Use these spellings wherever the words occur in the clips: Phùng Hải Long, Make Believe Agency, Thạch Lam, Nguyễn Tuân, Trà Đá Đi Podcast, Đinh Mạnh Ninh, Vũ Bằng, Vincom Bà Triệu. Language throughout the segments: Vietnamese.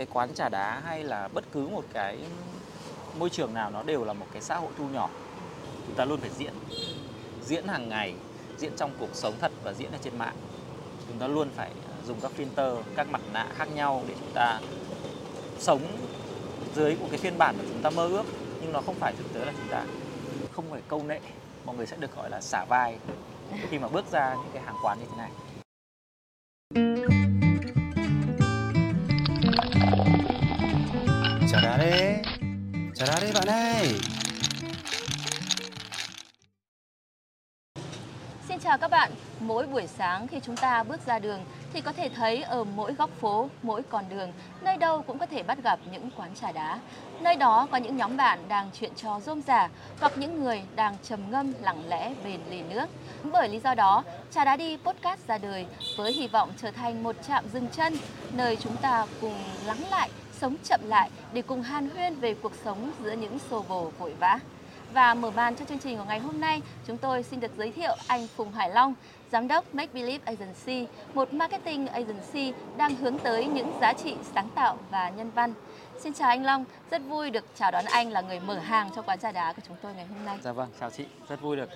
Cái quán trà đá hay là bất cứ một cái môi trường nào nó đều là một cái xã hội thu nhỏ. Chúng ta luôn phải diễn hàng ngày, diễn trong cuộc sống thật và diễn ở trên mạng. Chúng ta luôn phải dùng các filter, các mặt nạ khác nhau để chúng ta sống dưới một cái phiên bản mà chúng ta mơ ước, nhưng nó không phải thực tế là chúng ta không phải câu nệ. Mọi người sẽ được gọi là xả vai khi mà bước ra những cái hàng quán như thế này. Trà đá đi bạn ơi. Xin chào các bạn. Mỗi buổi sáng khi chúng ta bước ra đường thì có thể thấy ở mỗi góc phố, mỗi con đường, nơi đâu cũng có thể bắt gặp những quán trà đá. Nơi đó có những nhóm bạn đang chuyện trò rôm rả hoặc những người đang trầm ngâm lặng lẽ bên ly nước. Bởi lý do đó, Trà Đá Đi Podcast ra đời với hy vọng trở thành một trạm dừng chân, nơi chúng ta cùng lắng lại, sống chậm lại để cùng hàn huyên về cuộc sống giữa những xô bồ vội vã. Và mở màn cho chương trình của ngày hôm nay, chúng tôi xin được giới thiệu anh Phùng Hải Long, giám đốc Make Believe Agency, một marketing agency đang hướng tới những giá trị sáng tạo và nhân văn. Xin chào anh Long, rất vui được chào đón anh là người mở hàng cho quán trà đá của chúng tôi ngày hôm nay. Dạ vâng, chào chị, rất vui được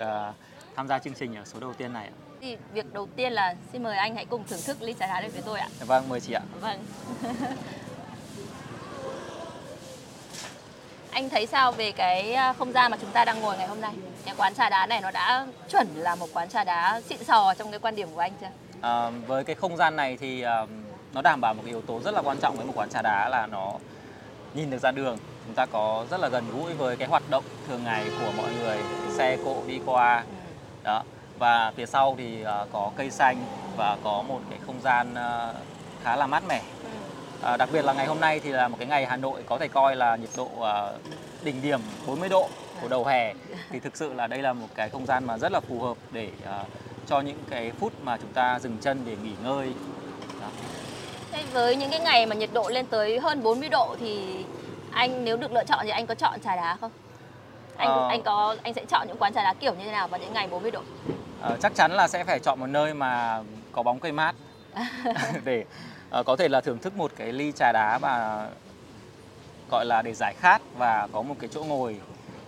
tham gia chương trình ở số đầu tiên này. Thì việc đầu tiên là xin mời anh hãy cùng thưởng thức ly trà đá đây với tôi ạ. Dạ vâng, mời chị ạ. Vâng. Anh thấy sao về cái không gian mà chúng ta đang ngồi ngày hôm nay? Cái quán trà đá này nó đã chuẩn là một quán trà đá xịn sò trong cái quan điểm của anh chưa? Với cái không gian này thì nó đảm bảo một cái yếu tố rất là quan trọng với một quán trà đá là nó nhìn được ra đường. Chúng ta có rất là gần gũi với cái hoạt động thường ngày của mọi người, xe cộ đi qua. Đó. Và phía sau thì có cây xanh và có một cái không gian khá là mát mẻ. Đặc biệt là ngày hôm nay thì là một cái ngày Hà Nội có thể coi là nhiệt độ đỉnh điểm 40 độ của đầu hè. Thì thực sự là đây là một cái không gian mà rất là phù hợp để cho những cái phút mà chúng ta dừng chân để nghỉ ngơi. Đó. Thế với những cái ngày mà nhiệt độ lên tới hơn 40 độ thì anh nếu được lựa chọn thì anh có chọn trà đá không? Anh sẽ chọn những quán trà đá kiểu như thế nào vào những ngày 40 độ? Chắc chắn là sẽ phải chọn một nơi mà có bóng cây mát để có thể là thưởng thức một cái ly trà đá mà gọi là để giải khát và có một cái chỗ ngồi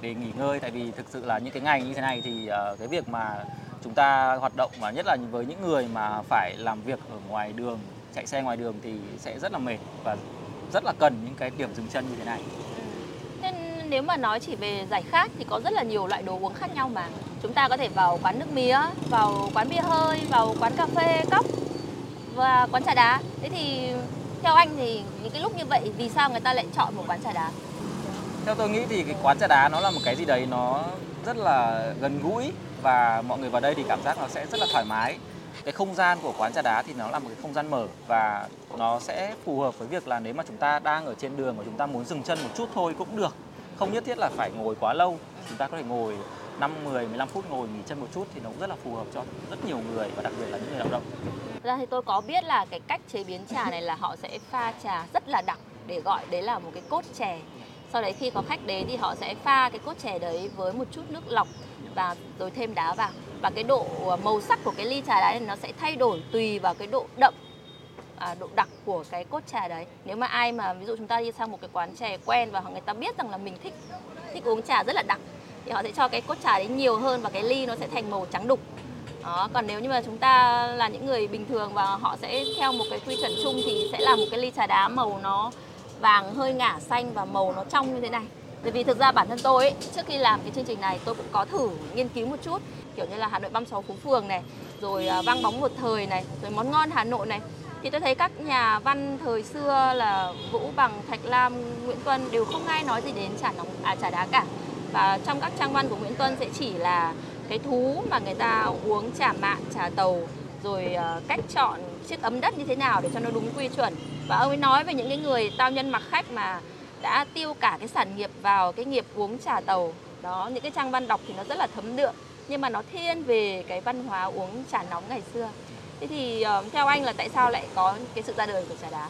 để nghỉ ngơi. Tại vì thực sự là những cái ngày như thế này thì cái việc mà chúng ta hoạt động và nhất là với những người mà phải làm việc ở ngoài đường, chạy xe ngoài đường thì sẽ rất là mệt và rất là cần những cái điểm dừng chân như thế này. Nên nếu mà nói chỉ về giải khát thì có rất là nhiều loại đồ uống khác nhau mà. Chúng ta có thể vào quán nước mía, vào quán bia hơi, vào quán cà phê, cốc và quán trà đá. Thế thì theo anh thì những cái lúc như vậy vì sao người ta lại chọn một quán trà đá? Theo tôi nghĩ thì cái quán trà đá nó là một cái gì đấy nó rất là gần gũi và mọi người vào đây thì cảm giác nó sẽ rất là thoải mái. Cái không gian của quán trà đá thì nó là một cái không gian mở và nó sẽ phù hợp với việc là nếu mà chúng ta đang ở trên đường và chúng ta muốn dừng chân một chút thôi cũng được. Không nhất thiết là phải ngồi quá lâu. Chúng ta có thể ngồi 5, 10, 15 phút ngồi nghỉ chân một chút thì nó cũng rất là phù hợp cho rất nhiều người và đặc biệt là những người lao động. Ra thì tôi có biết là cái cách chế biến trà này là họ sẽ pha trà rất là đặc để gọi đấy là một cái cốt chè. Sau đấy khi có khách đến thì họ sẽ pha cái cốt chè đấy với một chút nước lọc và rồi thêm đá vào. Và cái độ màu sắc của cái ly trà đá này nó sẽ thay đổi tùy vào cái độ đậm, độ đặc của cái cốt trà đấy. Nếu mà ai mà ví dụ chúng ta đi sang một cái quán chè quen và người ta biết rằng là mình thích uống trà rất là đặc thì họ sẽ cho cái cốt trà đấy nhiều hơn và cái ly nó sẽ thành màu trắng đục. Đó, còn nếu như mà chúng ta là những người bình thường và họ sẽ theo một cái quy chuẩn chung thì sẽ là một cái ly trà đá màu nó vàng hơi ngả xanh và màu nó trong như thế này. Bởi vì thực ra bản thân tôi ấy, trước khi làm cái chương trình này tôi cũng có thử nghiên cứu một chút, kiểu như là Hà Nội 36 phố phường này, rồi vang bóng một thời này, rồi món ngon Hà Nội này. Thì tôi thấy các nhà văn thời xưa là Vũ Bằng, Thạch Lam, Nguyễn Tuân đều không ai nói gì đến trà đá cả. Và trong các trang văn của Nguyễn Tuân sẽ chỉ là cái thú mà người ta uống trà mạn, trà tàu, rồi cách chọn chiếc ấm đất như thế nào để cho nó đúng quy chuẩn. Và ông ấy nói về những cái người tao nhân mặc khách mà đã tiêu cả cái sản nghiệp vào cái nghiệp uống trà tàu. Đó, những cái trang văn đọc thì nó rất là thấm đượm, nhưng mà nó thiên về cái văn hóa uống trà nóng ngày xưa. Thế thì theo anh là tại sao lại có cái sự ra đời của trà đá?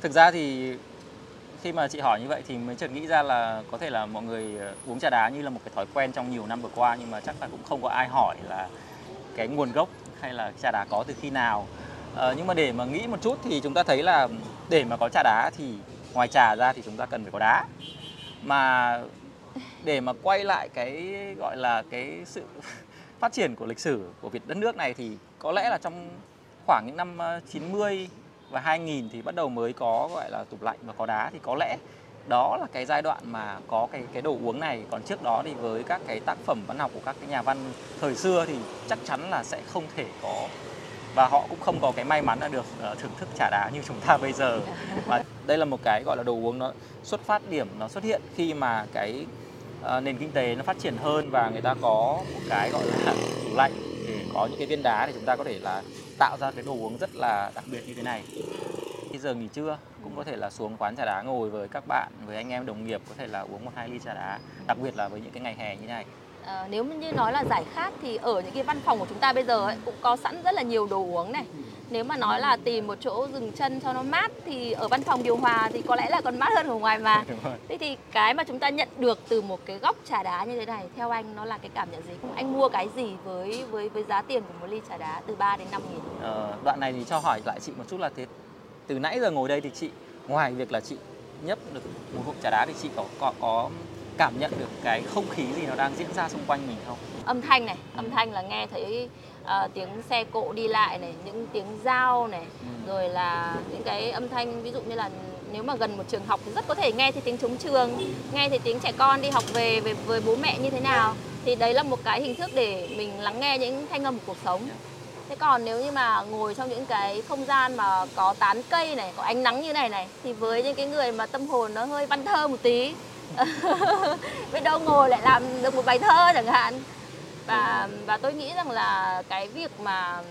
Thực ra thì khi mà chị hỏi như vậy thì mới chợt nghĩ ra là có thể là mọi người uống trà đá như là một cái thói quen trong nhiều năm vừa qua, nhưng mà chắc là cũng không có ai hỏi là cái nguồn gốc hay là trà đá có từ khi nào. Nhưng mà để mà nghĩ một chút thì chúng ta thấy là để mà có trà đá thì ngoài trà ra thì chúng ta cần phải có đá. Mà để mà quay lại cái gọi là cái sự phát triển của lịch sử của đất nước này thì có lẽ là trong khoảng những năm 90 và 2000 thì bắt đầu mới có gọi là tủ lạnh và có đá, thì có lẽ đó là cái giai đoạn mà có cái đồ uống này. Còn trước đó thì với các cái tác phẩm văn học của các cái nhà văn thời xưa thì chắc chắn là sẽ không thể có, và họ cũng không có cái may mắn là được thưởng thức trà đá như chúng ta bây giờ. Và đây là một cái gọi là đồ uống nó xuất phát điểm, nó xuất hiện khi mà cái nền kinh tế nó phát triển hơn và người ta có một cái gọi là tủ lạnh, có những cái viên đá để chúng ta có thể là tạo ra cái đồ uống rất là đặc biệt như thế này. Bây giờ nghỉ trưa cũng có thể là xuống quán trà đá ngồi với các bạn, với anh em đồng nghiệp, có thể là uống 1-2 ly trà đá, đặc biệt là với những cái ngày hè như thế này. Nếu như nói là giải khát thì ở những cái văn phòng của chúng ta bây giờ ấy, cũng có sẵn rất là nhiều đồ uống này. Nếu mà nói là tìm một chỗ dừng chân cho nó mát thì ở văn phòng điều hòa thì có lẽ là còn mát hơn ở ngoài mà. Thế thì cái mà chúng ta nhận được từ một cái góc trà đá như thế này, theo anh nó là cái cảm nhận gì? Anh mua cái gì với giá tiền của một ly trà đá từ 3 đến 5 nghìn? Đoạn này thì cho hỏi lại chị một chút là thế từ nãy giờ ngồi đây thì chị, ngoài việc là chị nhấp được một hộp trà đá, thì chị có cảm nhận được cái không khí gì nó đang diễn ra xung quanh mình không? Âm thanh này, âm thanh là nghe thấy tiếng xe cộ đi lại này, những tiếng dao này, rồi là những cái âm thanh ví dụ như là nếu mà gần một trường học thì rất có thể nghe thấy tiếng trống trường, nghe thấy tiếng trẻ con đi học về với bố mẹ như thế nào. Thì đấy là một cái hình thức để mình lắng nghe những thanh âm của cuộc sống. Thế còn nếu như mà ngồi trong những cái không gian mà có tán cây này, có ánh nắng như này này, thì với những cái người mà tâm hồn nó hơi văn thơ một tí, biết đâu ngồi lại làm được một bài thơ chẳng hạn. Và tôi nghĩ rằng là cái việc mà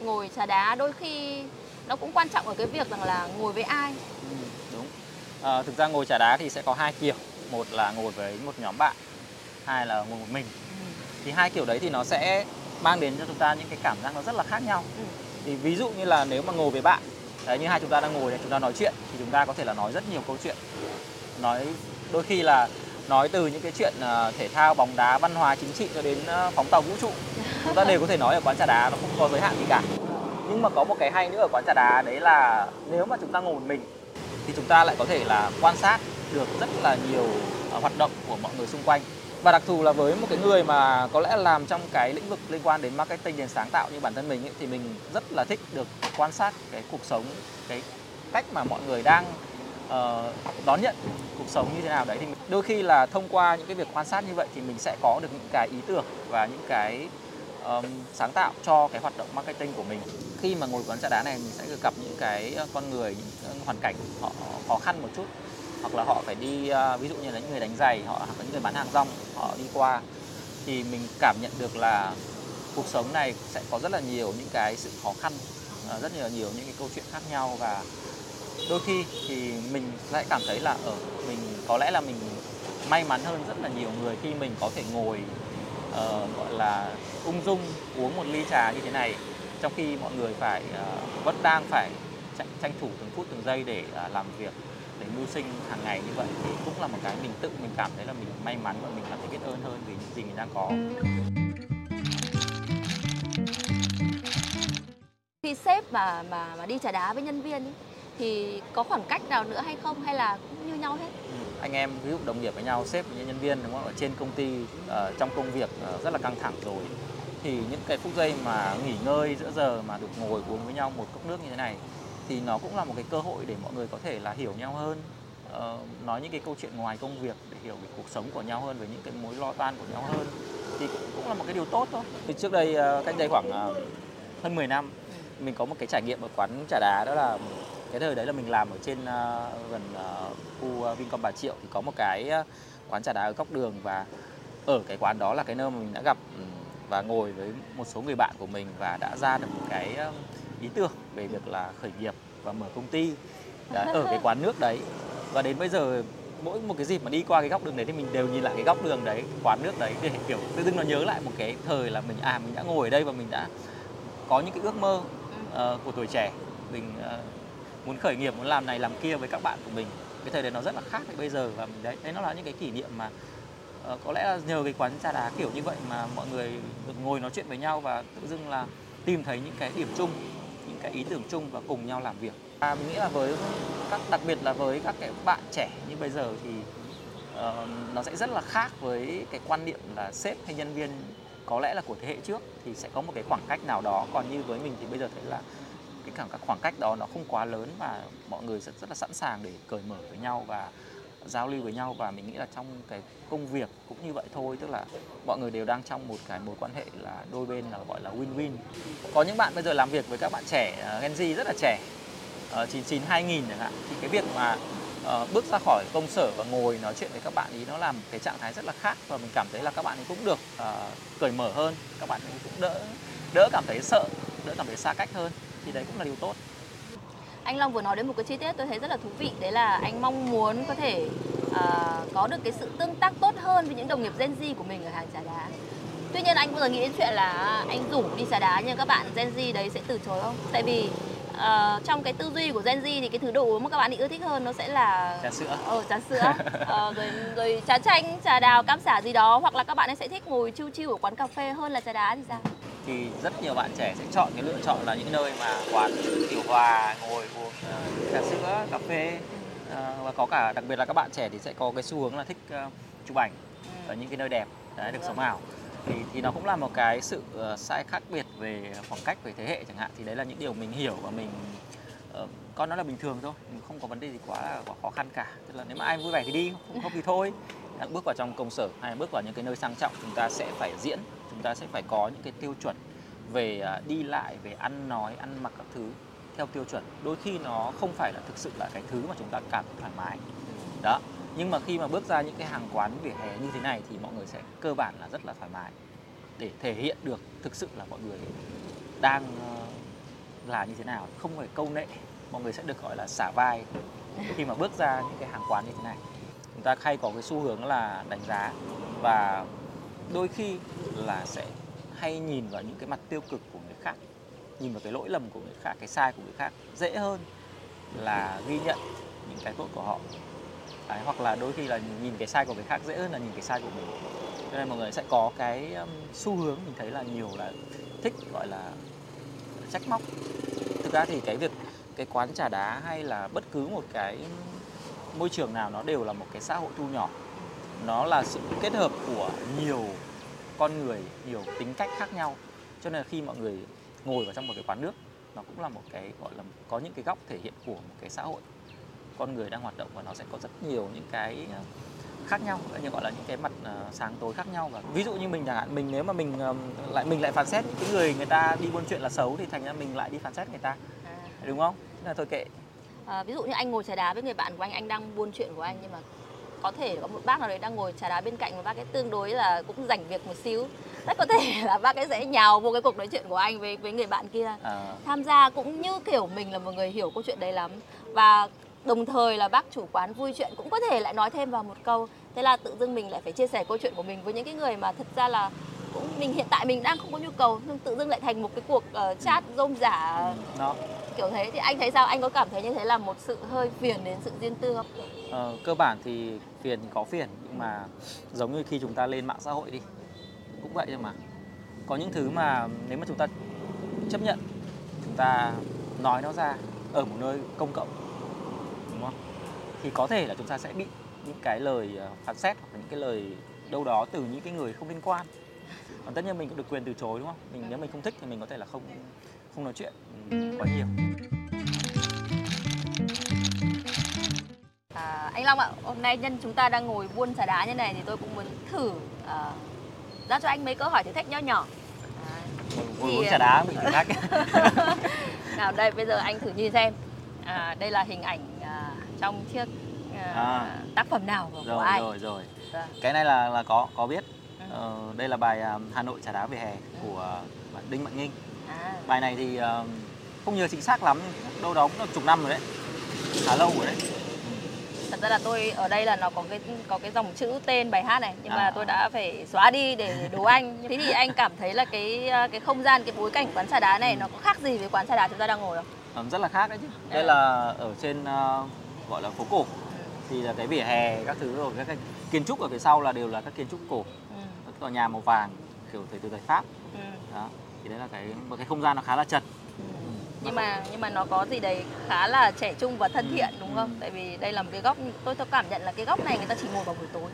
ngồi trà đá đôi khi nó cũng quan trọng ở cái việc rằng là ngồi với ai. Đúng. Thực ra ngồi trà đá thì sẽ có hai kiểu. Một là ngồi với một nhóm bạn, hai là ngồi một mình. Thì hai kiểu đấy thì nó sẽ mang đến cho chúng ta những cái cảm giác nó rất là khác nhau. Thì ví dụ như là nếu mà ngồi với bạn đấy, như hai chúng ta đang ngồi để chúng ta nói chuyện, thì chúng ta có thể là nói rất nhiều câu chuyện. Nói đôi khi là nói từ những cái chuyện thể thao, bóng đá, văn hóa, chính trị cho đến phóng tàu vũ trụ. Chúng ta đều có thể nói ở quán trà đá, nó không có giới hạn gì cả. Nhưng mà có một cái hay nữa ở quán trà đá, đấy là nếu mà chúng ta ngồi một mình thì chúng ta lại có thể là quan sát được rất là nhiều hoạt động của mọi người xung quanh. Và đặc thù là với một cái người mà có lẽ làm trong cái lĩnh vực liên quan đến marketing, đến sáng tạo như bản thân mình ấy, thì mình rất là thích được quan sát cái cuộc sống, cái cách mà mọi người đang đón nhận cuộc sống như thế nào đấy. Thì đôi khi là thông qua những cái việc quan sát như vậy thì mình sẽ có được những cái ý tưởng và những cái sáng tạo cho cái hoạt động marketing của mình. Khi mà ngồi quán trà đá này mình sẽ được gặp những cái con người, những hoàn cảnh họ khó khăn một chút, hoặc là họ phải đi, ví dụ như là những người đánh giày, họ hoặc là những người bán hàng rong họ đi qua, thì mình cảm nhận được là cuộc sống này sẽ có rất là nhiều những cái sự khó khăn, rất là nhiều những cái câu chuyện khác nhau. Và đôi khi thì mình lại cảm thấy là mình có lẽ là mình may mắn hơn rất là nhiều người khi mình có thể ngồi gọi là ung dung uống một ly trà như thế này, trong khi mọi người phải vẫn đang phải tranh thủ từng phút từng giây để làm việc, để mưu sinh hàng ngày như vậy. Thì cũng là một cái mình tự mình cảm thấy là mình may mắn và mình cảm thấy biết ơn hơn vì những gì mình đang có. Khi sếp mà đi trà đá với nhân viên ấy, thì có khoảng cách nào nữa hay không, hay là cũng như nhau hết? Anh em ví dụ đồng nghiệp với nhau, sếp với nhân viên, đúng không? Ở trên công ty trong công việc rất là căng thẳng rồi, thì những cái phút giây mà nghỉ ngơi giữa giờ mà được ngồi uống với nhau một cốc nước như thế này thì nó cũng là một cái cơ hội để mọi người có thể là hiểu nhau hơn, nói những cái câu chuyện ngoài công việc để hiểu về cuộc sống của nhau hơn, về những cái mối lo toan của nhau hơn, thì cũng là một cái điều tốt thôi. Thì trước đây, cách đây khoảng hơn 10 năm, mình có một cái trải nghiệm ở quán trà đá, đó là cái thời đấy là mình làm ở trên gần khu Vincom Bà Triệu, thì có một cái quán trà đá ở góc đường, và ở cái quán đó là cái nơi mà mình đã gặp và ngồi với một số người bạn của mình và đã ra được một cái ý tưởng về việc là khởi nghiệp và mở công ty đấy, ở cái quán nước đấy. Và đến bây giờ mỗi một cái dịp mà đi qua cái góc đường đấy thì mình đều nhìn lại cái góc đường đấy, quán nước đấy, để kiểu tự dưng nó nhớ lại một cái thời là mình đã ngồi ở đây và mình đã có những cái ước mơ của tuổi trẻ, mình muốn khởi nghiệp, muốn làm này làm kia với các bạn của mình. Cái thời đấy nó rất là khác với bây giờ, và mình đấy nó là những cái kỷ niệm mà có lẽ là nhờ cái quán trà đá kiểu như vậy mà mọi người được ngồi nói chuyện với nhau và tự dưng là tìm thấy những cái điểm chung, những cái ý tưởng chung và cùng nhau làm việc. Mình nghĩ là với các, đặc biệt là với các cái bạn trẻ như bây giờ thì nó sẽ rất là khác với cái quan niệm là sếp hay nhân viên có lẽ là của thế hệ trước, thì sẽ có một cái khoảng cách nào đó. Còn như với mình thì bây giờ thấy là cái khoảng cách đó nó không quá lớn và mọi người rất là sẵn sàng để cởi mở với nhau và giao lưu với nhau. Và mình nghĩ là trong cái công việc cũng như vậy thôi, tức là mọi người đều đang trong một cái mối quan hệ là đôi bên là gọi là win-win. Có những bạn bây giờ làm việc với các bạn trẻ Gen Z rất là trẻ, 99, 2000 chẳng hạn, thì cái việc mà bước ra khỏi công sở và ngồi nói chuyện với các bạn ý nó làm cái trạng thái rất là khác, và mình cảm thấy là các bạn ấy cũng được cởi mở hơn, các bạn ấy cũng đỡ cảm thấy sợ, đỡ cảm thấy xa cách hơn, thì đấy cũng là điều tốt. Anh Long vừa nói đến một cái chi tiết tôi thấy rất là thú vị, đấy là anh mong muốn có thể có được cái sự tương tác tốt hơn với những đồng nghiệp Gen Z của mình ở hàng Trà Đá. Tuy nhiên anh bao giờ nghĩ đến chuyện là anh rủ đi Trà Đá nhưng các bạn Gen Z đấy sẽ từ chối không? Tại vì trong cái tư duy của Gen Z thì cái thứ đồ uống mà các bạn ấy ưa thích hơn nó sẽ là trà sữa rồi trà chanh, trà đào, cam sả gì đó, hoặc là các bạn ấy sẽ thích ngồi chill chill ở quán cà phê hơn là Trà Đá thì sao? Thì rất nhiều bạn trẻ sẽ chọn cái lựa chọn là những nơi mà quán kiểu hòa, ngồi uống trà sữa, cà phê, và có cả đặc biệt là các bạn trẻ thì sẽ có cái xu hướng là thích chụp ảnh ở những cái nơi đẹp, đấy, được sống ảo. Thì nó cũng là một cái sự sai khác biệt về khoảng cách về thế hệ chẳng hạn, thì đấy là những điều mình hiểu và mình coi nó là bình thường thôi, mình không có vấn đề gì quá khó khăn cả. Tức là nếu mà ai vui vẻ thì đi, không thì thôi. Bước vào trong công sở hay bước vào những cái nơi sang trọng, chúng ta sẽ phải diễn, chúng ta sẽ phải có những cái tiêu chuẩn về đi lại, về ăn nói, ăn mặc các thứ theo tiêu chuẩn. Đôi khi nó không phải là thực sự là cái thứ mà chúng ta cảm thấy thoải mái đó. Nhưng mà khi mà bước ra những cái hàng quán vỉa hè như thế này thì mọi người sẽ cơ bản là rất là thoải mái để thể hiện được thực sự là mọi người đang là như thế nào, không phải câu nệ. Mọi người sẽ được gọi là xả vai khi mà bước ra những cái hàng quán như thế này. Chúng ta hay có cái xu hướng là đánh giá và đôi khi là sẽ hay nhìn vào những cái mặt tiêu cực của người khác, nhìn vào cái lỗi lầm của người khác, cái sai của người khác dễ hơn là ghi nhận những cái tốt của họ. Đấy, hoặc là đôi khi là nhìn cái sai của người khác dễ hơn là nhìn cái sai của mình. Cho nên mọi người sẽ có cái xu hướng mình thấy là nhiều là thích gọi là trách móc. Thực ra thì cái việc cái quán Trà Đá hay là bất cứ một cái môi trường nào nó đều là một cái xã hội thu nhỏ. Nó là sự kết hợp của nhiều con người, nhiều tính cách khác nhau. Cho nên là khi mọi người ngồi vào trong một cái quán nước, nó cũng là một cái gọi là có những cái góc thể hiện của một cái xã hội con người đang hoạt động, và nó sẽ có rất nhiều những cái khác nhau, như gọi là những cái mặt sáng tối khác nhau. Và ví dụ như mình chẳng hạn, mình nếu mà mình lại phán xét những cái người ta đi buôn chuyện là xấu thì thành ra mình lại đi phán xét người ta, đúng không? Thế là thôi kệ. Ví dụ như anh ngồi Trà Đá với người bạn của anh đang buôn chuyện của anh, nhưng mà có thể có một bác nào đấy đang ngồi Trà Đá bên cạnh và bác ấy tương đối là cũng rảnh việc một xíu, rất có thể là bác ấy sẽ nhào vô cái cuộc nói chuyện của anh với người bạn kia. Tham gia cũng như kiểu mình là một người hiểu câu chuyện đấy lắm, và đồng thời là bác chủ quán vui chuyện cũng có thể lại nói thêm vào một câu, thế là tự dưng mình lại phải chia sẻ câu chuyện của mình với những cái người mà thật ra là cũng mình hiện tại mình đang không có nhu cầu, nhưng tự dưng lại thành một cái cuộc chat rôm rả kiểu thế. Thì anh thấy sao, anh có cảm thấy như thế là một sự hơi phiền đến sự riêng tư không? Cơ bản thì phiền có phiền, nhưng mà giống như khi chúng ta lên mạng xã hội đi cũng vậy thôi mà. Có những thứ mà nếu mà chúng ta chấp nhận, chúng ta nói nó ra ở một nơi công cộng, đúng không? Thì có thể là chúng ta sẽ bị những cái lời phán xét hoặc những cái lời đâu đó từ những cái người không liên quan. Còn tất nhiên mình cũng được quyền từ chối, đúng không? Mình nếu mình không thích thì mình có thể là không nói chuyện quá nhiều. Anh Long ạ, hôm nay nhân chúng ta đang ngồi buôn Trà Đá như này thì tôi cũng muốn thử ra cho anh mấy câu hỏi thử thách nho nhỏ. Buôn Trà Đá mình thử thách. Nào đây, bây giờ anh thử nhìn xem. Đây là hình ảnh trong chiếc tác phẩm nào của rồi, ai? Rồi. Cái này là có biết. Đây là bài Hà Nội Trà Đá Về Hè của bạn Đinh Mạnh Ninh. Bài này thì không nhớ chính xác lắm, đâu đó cũng được chục năm rồi đấy, khá lâu rồi đấy. Thật ra là tôi ở đây là nó có cái dòng chữ tên bài hát này, nhưng mà tôi đã phải xóa đi để đố anh. Thế thì anh cảm thấy là cái không gian, cái bối cảnh quán Trà Đá này nó có khác gì với quán Trà Đá chúng ta đang ngồi không? Rất là khác đấy chứ. Đây là ở trên gọi là phố cổ, thì là cái vỉa hè các thứ, rồi các kiến trúc ở phía sau là đều là các kiến trúc cổ, các tòa nhà màu vàng kiểu thời từ thời Pháp. Đó, thì đấy là cái không gian nó khá là chật. nhưng mà nó có gì đấy khá là trẻ trung và thân thiện, đúng không? Tại vì đây là một cái góc, tôi cảm nhận là cái góc này người ta chỉ ngồi vào buổi tối.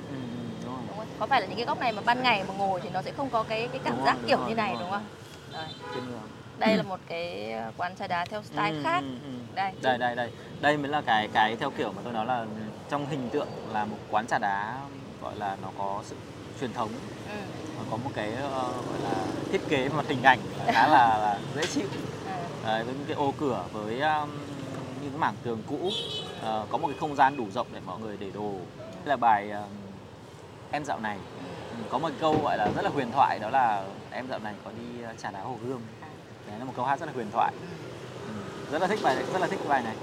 Đúng không? Có phải là những cái góc này mà ban ngày mà ngồi thì nó sẽ không có cái cảm giác kiểu như này, đúng không? Đây là một cái quán trà đá theo style khác. Đây mới là cái theo kiểu mà tôi nói là trong hình tượng là một quán trà đá, gọi là nó có sự truyền thống, nó có một cái gọi là thiết kế và hình ảnh khá là dễ chịu. Đấy, với những cái ô cửa, với những cái mảng tường cũ, có một cái không gian đủ rộng để mọi người để đồ. Đây là bài Em Dạo Này. Có một câu gọi là rất là huyền thoại, đó là em dạo này có đi trà đá Hồ Gươm. Đấy là một câu hát rất là huyền thoại. Rất là thích bài này.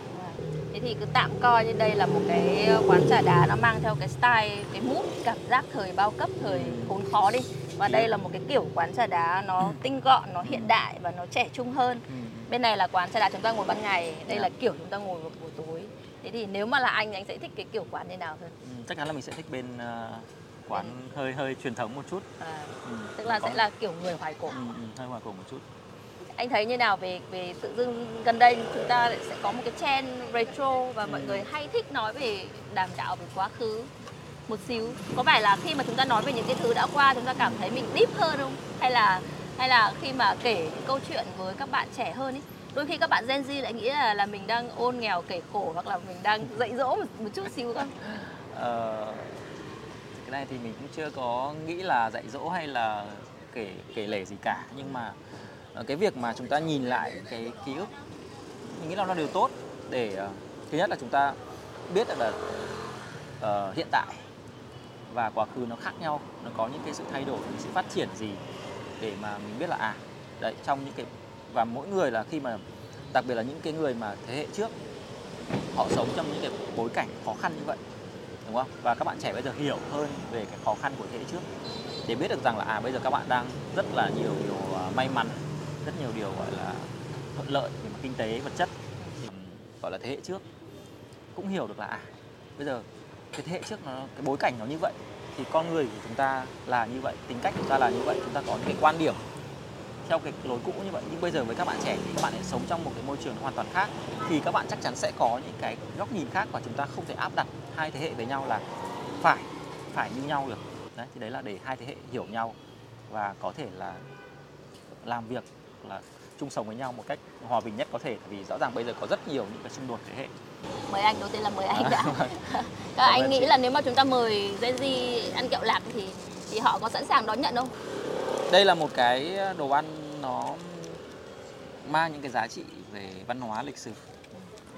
Thế thì cứ tạm coi như đây là một cái quán trà đá nó mang theo cái style, cái mood, cảm giác thời bao cấp, thời khốn khó đi. Và đây là một cái kiểu quán trà đá nó tinh gọn, nó hiện đại và nó trẻ trung hơn. Bên này là quán trà đá chúng ta ngồi ban ngày, đây là kiểu chúng ta ngồi vào buổi tối. Thế thì nếu mà là anh sẽ thích cái kiểu quán như nào hơn? Chắc chắn là mình sẽ thích bên quán hơi truyền thống một chút. Tức là sẽ là kiểu người hoài cổ. Hơi hoài cổ một chút. Anh thấy như nào về tự dưng gần đây chúng ta sẽ có một cái trend retro và mọi người hay thích nói về đàm đạo về quá khứ một xíu. Có phải là khi mà chúng ta nói về những cái thứ đã qua chúng ta cảm thấy mình deep hơn không? Hay là khi mà kể những câu chuyện với các bạn trẻ hơn ấy, đôi khi các bạn Gen Z lại nghĩ là mình đang ôn nghèo kể khổ hoặc là mình đang dạy dỗ một chút xíu không? Cái này thì mình cũng chưa có nghĩ là dạy dỗ hay là kể lể gì cả, nhưng mà cái việc mà chúng ta nhìn lại cái ký ức, mình nghĩ là nó đều tốt để thứ nhất là chúng ta biết được là hiện tại và quá khứ nó khác nhau, nó có những cái sự thay đổi, những sự phát triển gì để mà mình biết là đấy, trong những cái, và mỗi người là khi mà đặc biệt là những cái người mà thế hệ trước họ sống trong những cái bối cảnh khó khăn như vậy, đúng không? Và các bạn trẻ bây giờ hiểu hơn về cái khó khăn của thế hệ trước để biết được rằng là bây giờ các bạn đang rất là nhiều điều may mắn, rất nhiều điều gọi là thuận lợi về mặt kinh tế, vật chất. Gọi là thế hệ trước cũng hiểu được là bây giờ cái thế hệ trước nó, cái bối cảnh nó như vậy thì con người của chúng ta là như vậy, tính cách của chúng ta là như vậy, chúng ta có những cái quan điểm theo cái lối cũ như vậy. Nhưng bây giờ với các bạn trẻ thì các bạn ấy sống trong một cái môi trường hoàn toàn khác thì các bạn chắc chắn sẽ có những cái góc nhìn khác, và chúng ta không thể áp đặt hai thế hệ với nhau là phải như nhau được. Đấy, thì đấy là để hai thế hệ hiểu nhau và có thể là làm việc, là chung sống với nhau một cách hòa bình nhất có thể, vì rõ ràng bây giờ có rất nhiều những cái xung đột thế hệ. Mời anh, đầu tiên là mời anh đã. Các anh nghĩ chị, là nếu mà chúng ta mời Gen Z ăn kẹo lạc thì họ có sẵn sàng đón nhận không? Đây là một cái đồ ăn nó mang những cái giá trị về văn hóa, lịch sử,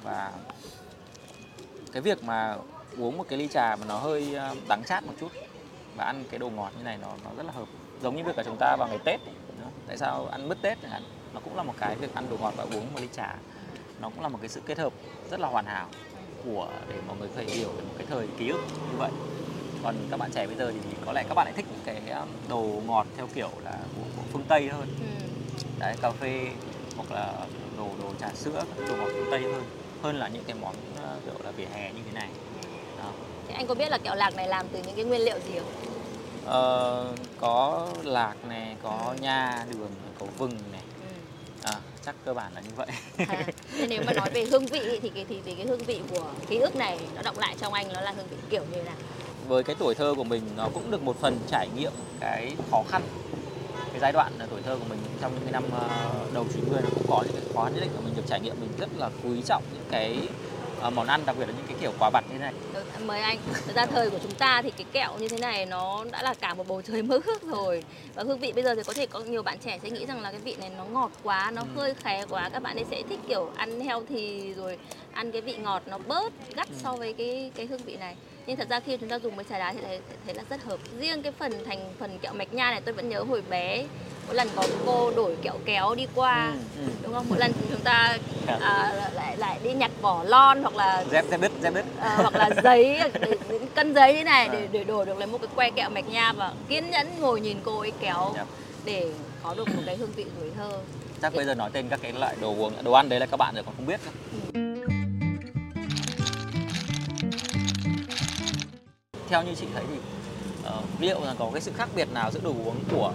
và cái việc mà uống một cái ly trà mà nó hơi đắng chát một chút và ăn cái đồ ngọt như này nó rất là hợp. Giống như việc của chúng ta vào ngày Tết ấy. Tại sao ăn mứt Tết này, nó cũng là một cái việc ăn đồ ngọt và uống một ly trà. Nó cũng là một cái sự kết hợp rất là hoàn hảo để mọi người có thể hiểu về một cái thời ký ức như vậy. Còn các bạn trẻ bây giờ thì có lẽ các bạn lại thích những cái đồ ngọt theo kiểu là của phương Tây hơn. Đấy, cà phê hoặc là đồ trà sữa, đồ ngọt phương Tây hơn là những cái món kiểu là vỉa hè như thế này. Đó. Thế anh có biết là kẹo lạc này làm từ những cái nguyên liệu gì không? Có lạc này, có nha, đường, có vừng này. Chắc cơ bản là như vậy. Nếu mà nói về hương vị thì cái hương vị của ký ức này nó đọng lại trong anh nó là hương vị kiểu như nào? Với cái tuổi thơ của mình, nó cũng được một phần trải nghiệm cái khó khăn. Cái giai đoạn tuổi thơ của mình trong những cái năm đầu 90 nó cũng có những cái khó nhất định mà mình được trải nghiệm. Mình rất là quý trọng những cái món ăn, đặc biệt là những cái kiểu quả vặt như thế này. Mời anh, thực ra thời của chúng ta thì cái kẹo như thế này nó đã là cả một bầu trời mơ ước rồi. Và hương vị bây giờ thì có thể có nhiều bạn trẻ sẽ nghĩ rằng là cái vị này nó ngọt quá, nó hơi khé quá. Các bạn ấy sẽ thích kiểu ăn healthy rồi ăn cái vị ngọt nó bớt gắt so với cái hương vị này. Nhưng thật ra khi chúng ta dùng với trà đá thì thấy là rất hợp. Riêng cái phần thành phần kẹo mạch nha này, tôi vẫn nhớ hồi bé mỗi lần có cô đổi kẹo kéo đi qua, đúng không? Mỗi lần chúng ta lại đi nhặt vỏ lon hoặc là dép đứt hoặc là giấy, cân giấy thế này để đổi được lấy một cái que kẹo mạch nha, và kiên nhẫn ngồi nhìn cô ấy kéo để có được một cái hương vị tuổi thơ. Chắc bây giờ nói tên các cái loại đồ uống, đồ ăn đấy là các bạn rồi còn không biết đâu. Theo như chị thấy thì liệu là có cái sự khác biệt nào giữa đồ uống của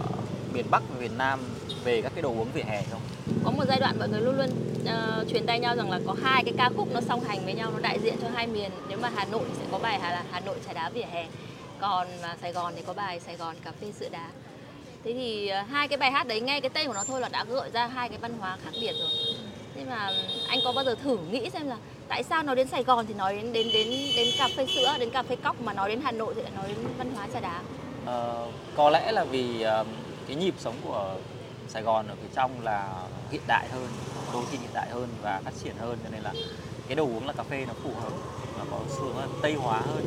miền Bắc và miền Nam về các cái đồ uống vỉa hè không? có một giai đoạn mọi người luôn luôn truyền tay nhau rằng là có hai cái ca khúc nó song hành với nhau, nó đại diện cho hai miền. Nếu mà Hà Nội thì sẽ có bài là Hà Nội trà đá vỉa hè, còn Sài Gòn thì có bài Sài Gòn cà phê sữa đá. Thế thì hai cái bài hát đấy nghe cái tên của nó thôi là đã gợi ra hai cái văn hóa khác biệt rồi. Nhưng mà anh có bao giờ thử nghĩ xem là tại sao nói đến Sài Gòn thì nói đến cà phê sữa, đến cà phê cóc, mà nói đến Hà Nội thì lại nói đến văn hóa trà đá? Có lẽ là vì cái nhịp sống của Sài Gòn ở phía trong là hiện đại hơn, đôi khi hiện đại hơn và phát triển hơn, cho nên là cái đồ uống là cà phê nó phù hợp, nó có xu hướng tây hóa hơn.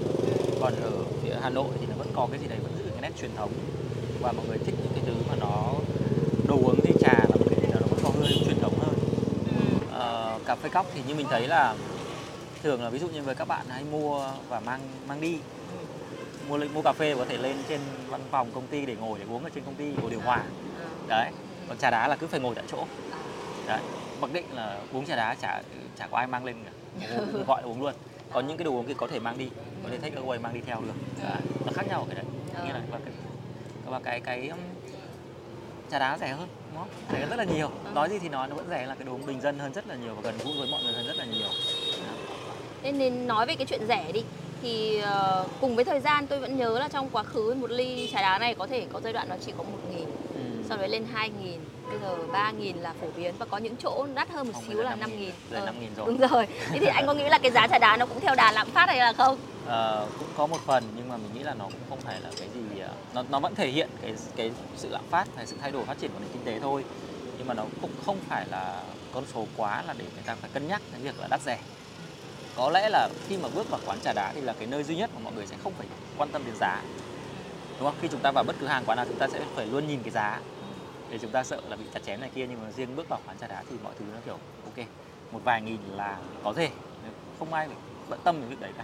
Còn ở phía Hà Nội thì nó vẫn có cái gì đấy, vẫn giữ cái nét truyền thống và mọi người thích những cái thứ mà nó đồ uống thì trà là một cái gì đó nó vẫn có hơi truyền thống hơn. Cà phê cóc thì như mình thấy là thường là ví dụ như với các bạn hay mua và mang đi, mua cà phê có thể lên trên văn phòng công ty để ngồi để uống ở trên công ty, ngồi điều hòa đấy. Còn trà đá là cứ phải ngồi tại chỗ đấy, mặc định là uống trà đá chả có ai mang lên cả, gọi là uống luôn. Còn những cái đồ uống kia có thể mang đi, có thể take away mang đi theo được đấy. Nó khác nhau ở cái đấy. Nghĩa là cái trà đá rẻ hơn, đúng không? Rẻ hơn rất là nhiều. Nói gì thì nói, nó vẫn rẻ, là cái đồ bình dân hơn rất là nhiều và gần gũi với mọi người hơn rất là nhiều. Thế nên nói về cái chuyện rẻ đi, thì cùng với thời gian tôi vẫn nhớ là trong quá khứ một ly trà đá này có thể có giai đoạn nó chỉ có 1.000, sau đấy lên 2.000, bây giờ 3.000 là phổ biến, và có những chỗ đắt hơn một xíu là 5.000. Lên 5.000 rồi. Đúng rồi. Thế thì anh có nghĩ là cái giá trà đá nó cũng theo đà lạm phát hay là không? Cũng có một phần, nhưng mà mình nghĩ là nó cũng không phải là cái gì, nó vẫn thể hiện cái sự lạm phát hay sự thay đổi phát triển của nền kinh tế thôi, nhưng mà nó cũng không phải là con số quá là để người ta phải cân nhắc cái việc là đắt rẻ. Có lẽ là khi mà bước vào quán trà đá thì là cái nơi duy nhất mà mọi người sẽ không phải quan tâm đến giá, đúng không? Khi chúng ta vào bất cứ hàng quán nào chúng ta sẽ phải luôn nhìn cái giá để chúng ta sợ là bị chặt chém này kia, nhưng mà riêng bước vào quán trà đá thì mọi thứ nó kiểu ok, một vài nghìn là có thể, không ai phải bận tâm đến việc đấy cả.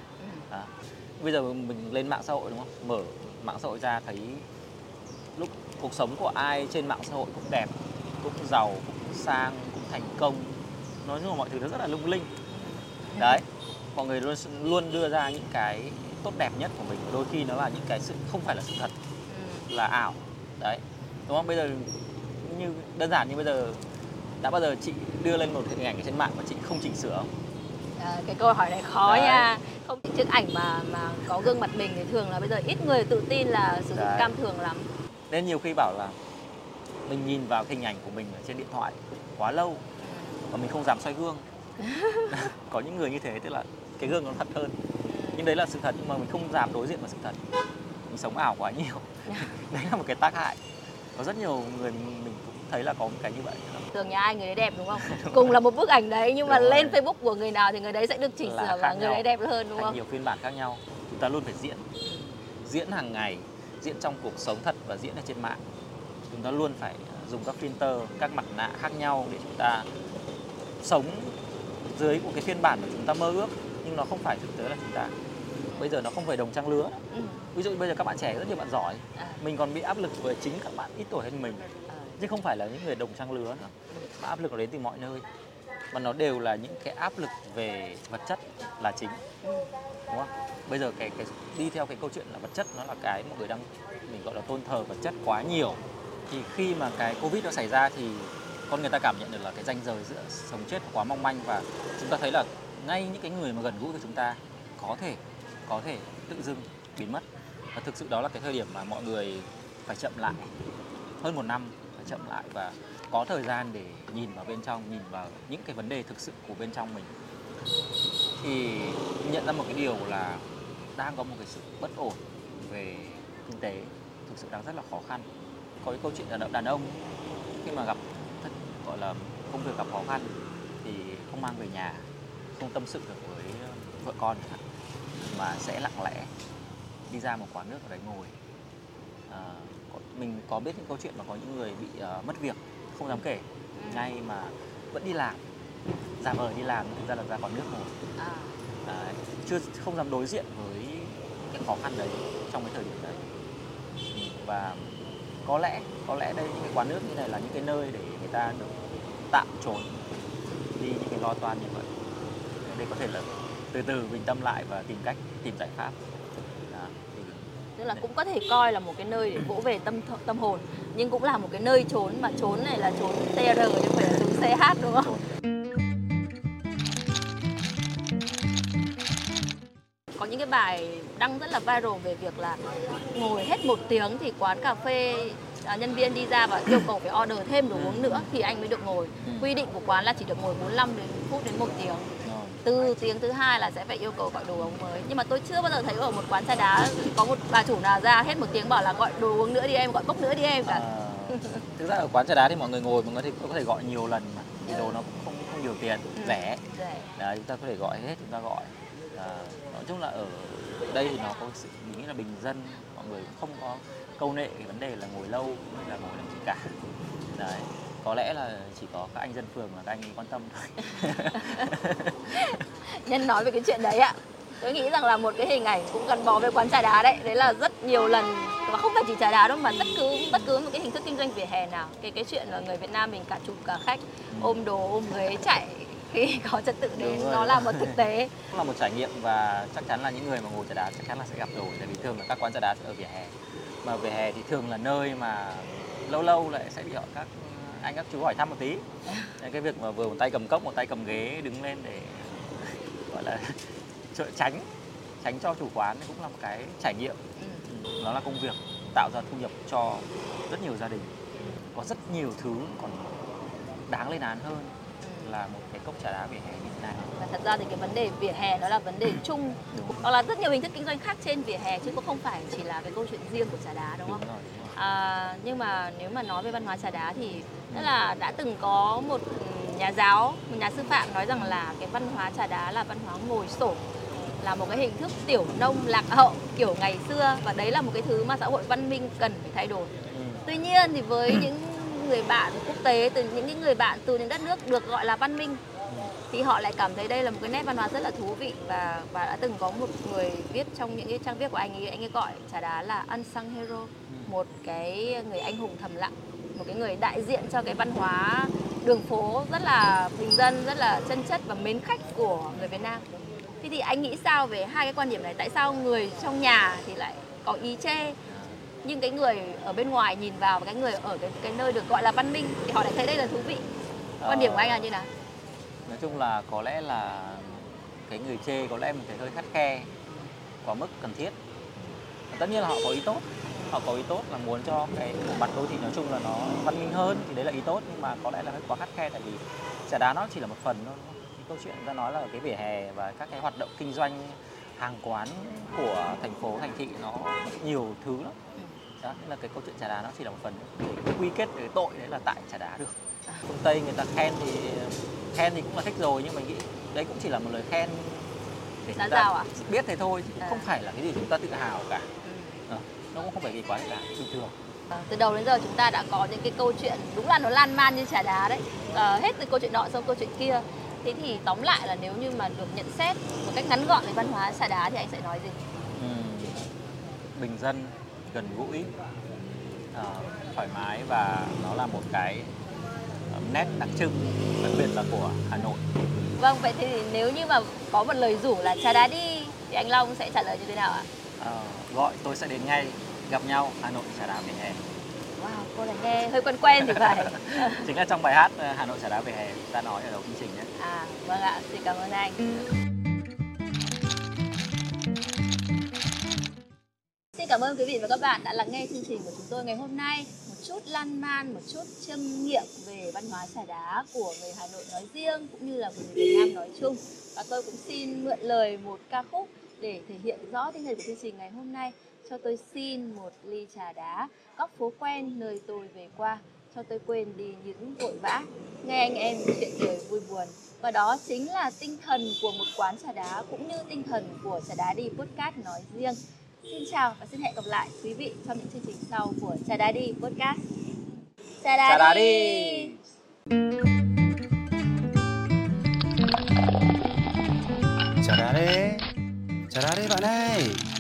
Bây giờ mình lên mạng xã hội, đúng không? Mở mạng xã hội ra thấy lúc cuộc sống của ai trên mạng xã hội cũng đẹp, cũng giàu, cũng sang, cũng thành công, nói chung là mọi thứ nó rất là lung linh đấy. Mọi người luôn đưa ra những cái tốt đẹp nhất của mình, đôi khi nó là những cái sự không phải là sự thật, là ảo đấy, đúng không? Bây giờ như đơn giản như bây giờ, đã bao giờ chị đưa lên một hình ảnh trên mạng mà chị không chỉnh sửa không? Cái câu hỏi này khó đấy. Nha, không chỉnh chiếc ảnh mà có gương mặt mình thì thường là bây giờ ít người tự tin là sử dụng đấy. Cam thường lắm, nên nhiều khi bảo là mình nhìn vào hình ảnh của mình ở trên điện thoại quá lâu và mình không dám xoay gương. Có những người như thế, tức là cái gương nó thật hơn, nhưng đấy là sự thật, nhưng mà mình không dám đối diện với sự thật, mình sống ảo quá nhiều. Đấy là một cái tác hại. Có rất nhiều người mình cũng thấy là có một cái như vậy. Thường nhà ai người đấy đẹp, đúng không? Đúng cùng rồi. Là một bức ảnh đấy, nhưng mà lên Facebook của người nào thì người đấy sẽ được chỉnh sửa và người đấy đẹp hơn, đúng không? Nhiều phiên bản khác nhau. Chúng ta luôn phải diễn hàng ngày, diễn trong cuộc sống thật và diễn ở trên mạng. Chúng ta luôn phải dùng các filter, các mặt nạ khác nhau để chúng ta sống dưới của cái phiên bản mà chúng ta mơ ước, nhưng nó không phải thực tế là chúng ta. Bây giờ nó không phải đồng trang lứa. Ví dụ bây giờ các bạn trẻ, rất nhiều bạn giỏi, mình còn bị áp lực với chính các bạn ít tuổi hơn mình, chứ không phải là những người đồng trang lứa nữa. Mà áp lực nó đến từ mọi nơi, mà nó đều là những cái áp lực về vật chất là chính, đúng không? Bây giờ cái đi theo cái câu chuyện là vật chất, nó là cái mọi người đang mình gọi là tôn thờ vật chất quá nhiều. Thì khi mà cái Covid nó xảy ra thì con người ta cảm nhận được là cái ranh giới giữa sống chết quá mong manh, và chúng ta thấy là ngay những cái người mà gần gũi với chúng ta có thể tự dưng biến mất. Và thực sự đó là cái thời điểm mà mọi người phải chậm lại, hơn một năm phải chậm lại và có thời gian để nhìn vào bên trong, nhìn vào những cái vấn đề thực sự của bên trong mình, thì nhận ra một cái điều là đang có một cái sự bất ổn về kinh tế, thực sự đang rất là khó khăn. Có cái câu chuyện là đàn ông khi mà gặp gọi là công việc gặp khó khăn thì không mang về nhà, không tâm sự được với vợ con chẳng hạn, mà sẽ lặng lẽ đi ra một quán nước ở đấy ngồi. Mình có biết những câu chuyện mà có những người bị mất việc không dám kể ngay mà vẫn đi làm, giả vờ đi làm, thực ra là ra quán nước ngồi, chưa không dám đối diện với cái khó khăn đấy trong cái thời điểm đấy. Và có lẽ đây những cái quán nước như này là những cái nơi để người ta được tạm trốn đi những cái lo toan như vậy, để có thể là từ từ bình tâm lại và tìm cách tìm giải pháp. Thì tức là cũng có thể coi là một cái nơi để vỗ về tâm hồn, nhưng cũng là một cái nơi trốn, mà trốn này là trốn TR chứ phải là trốn CH đúng không? Có những cái bài đăng rất là viral về việc là ngồi hết 1 tiếng thì quán cà phê nhân viên đi ra và yêu cầu phải order thêm đồ uống nữa thì anh mới được ngồi. Quy định của quán là chỉ được ngồi 45 phút đến 1 tiếng. Từ tiếng thứ 2 là sẽ phải yêu cầu gọi đồ uống mới. Nhưng mà tôi chưa bao giờ thấy ở một quán trà đá có một bà chủ nào ra hết 1 tiếng bảo là gọi đồ uống nữa đi em, gọi cốc nữa đi em cả. Thực ra ở quán trà đá thì mọi người ngồi mọi người có thể gọi nhiều lần mà, thì đồ nó cũng không nhiều tiền, rẻ. Đấy, chúng ta có thể gọi hết, chúng ta gọi. Nói chung là ở đây thì nó có sự, mình nghĩ là bình dân, mọi người không có câu nệ cái vấn đề là ngồi lâu hay là ngồi làm gì cả. Đấy, có lẽ là chỉ có các anh dân phường là các anh ấy quan tâm thôi. Nhân nói về cái chuyện đấy ạ, tôi nghĩ rằng là một cái hình ảnh cũng gắn bó với quán trà đá đấy, đấy là rất nhiều lần, và không phải chỉ trà đá đâu mà bất cứ một cái hình thức kinh doanh vỉa hè nào, cái chuyện là người Việt Nam mình cả chụp cả khách ôm đồ ôm ghế chạy khi có trật tự đến, nó là một thực tế, là một trải nghiệm, và chắc chắn là những người mà ngồi trà đá chắc chắn là sẽ gặp rồi, tại vì thường là các quán trà đá sẽ ở vỉa hè, mà vỉa hè thì thường là nơi mà lâu lâu lại sẽ bị họ các anh các chú hỏi thăm một tí. Nên cái việc mà vừa một tay cầm cốc một tay cầm ghế đứng lên để gọi là tránh cho chủ quán cũng là một cái trải nghiệm, nó là công việc tạo ra thu nhập cho rất nhiều gia đình. Có rất nhiều thứ còn đáng lên án hơn là một cái cốc trà đá vỉa hè như thế này. Và thật ra thì cái vấn đề vỉa hè nó là vấn đề chung, hoặc là rất nhiều hình thức kinh doanh khác trên vỉa hè chứ cũng không phải chỉ là cái câu chuyện riêng của trà đá đúng không? Đúng rồi. Nhưng mà nếu mà nói về văn hóa trà đá thì tức là đã từng có một nhà sư phạm nói rằng là cái văn hóa trà đá là văn hóa ngồi xổm, là một cái hình thức tiểu nông lạc hậu kiểu ngày xưa, và đấy là một cái thứ mà xã hội văn minh cần phải thay đổi. Tuy nhiên thì với những người bạn quốc tế, từ những người bạn từ những đất nước được gọi là văn minh, thì họ lại cảm thấy đây là một cái nét văn hóa rất là thú vị, và đã từng có một người viết trong những cái trang viết của anh ấy gọi trà đá là unsung hero, một cái người anh hùng thầm lặng, một cái người đại diện cho cái văn hóa đường phố rất là bình dân, rất là chân chất và mến khách của người Việt Nam. Thế thì anh nghĩ sao về hai cái quan điểm này? Tại sao người trong nhà thì lại có ý chê, nhưng cái người ở bên ngoài nhìn vào và cái người ở cái nơi được gọi là văn minh thì họ lại thấy đây là thú vị? Quan điểm của anh là như nào? Nói chung là có lẽ là cái người chê có lẽ mình thấy hơi khắt khe quá mức cần thiết. Tất nhiên là họ có ý tốt là muốn cho cái mặt đô thị nói chung là nó văn minh hơn, thì đấy là ý tốt, nhưng mà có lẽ là hơi quá khắt khe, tại vì trà đá nó chỉ là một phần thôi. Câu chuyện ta nói là cái vỉa hè và các cái hoạt động kinh doanh hàng quán của thành phố thành thị nó nhiều thứ lắm. Đó, là cái câu chuyện trà đá nó chỉ là một phần. Cái quy kết về tội đấy là tại trà đá được. Phương Tây người ta khen thì cũng là thích rồi, nhưng mình nghĩ đấy cũng chỉ là một lời khen để chúng ta biết thế thôi, chứ cũng không phải là cái gì chúng ta tự hào cả. Nó cũng không phải gì quá là bình thường. Từ đầu đến giờ chúng ta đã có những cái câu chuyện đúng là nó lan man như trà đá đấy, hết từ câu chuyện nọ sang câu chuyện kia. Thế thì tóm lại là nếu như mà được nhận xét một cách ngắn gọn về văn hóa trà đá thì anh sẽ nói gì? Bình dân, gần gũi, thoải mái, và nó là một cái nét đặc trưng đặc biệt là của Hà Nội. Vâng, vậy thì nếu như mà có một lời rủ là trà đá đi thì anh Long sẽ trả lời như thế nào ạ? Gọi tôi sẽ đến ngay, gặp nhau Hà Nội trà đá vỉa hè. Wow, cô này nghe hơi quen thì phải. Chính là trong bài hát Hà Nội trà đá vỉa hè ta nói ở đầu chương trình nhé. À, vâng ạ, xin cảm ơn anh. Cảm ơn quý vị và các bạn đã lắng nghe chương trình của chúng tôi ngày hôm nay. Một chút lan man, một chút chiêm nghiệm về văn hóa trà đá của người Hà Nội nói riêng cũng như là của người Việt Nam nói chung. Và tôi cũng xin mượn lời một ca khúc để thể hiện rõ tinh thần của chương trình ngày hôm nay. Cho tôi xin một ly trà đá, góc phố quen nơi tôi về qua, cho tôi quên đi những vội vã, nghe anh em chuyện cười vui buồn. Và đó chính là tinh thần của một quán trà đá cũng như tinh thần của Trà Đá Đi Podcast nói riêng. Xin chào và xin hẹn gặp lại quý vị trong những chương trình sau của Trà Đá Đi Podcast. Trà Đá Đi! Trà Đá Đi! Trà Đá Đi bạn ơi!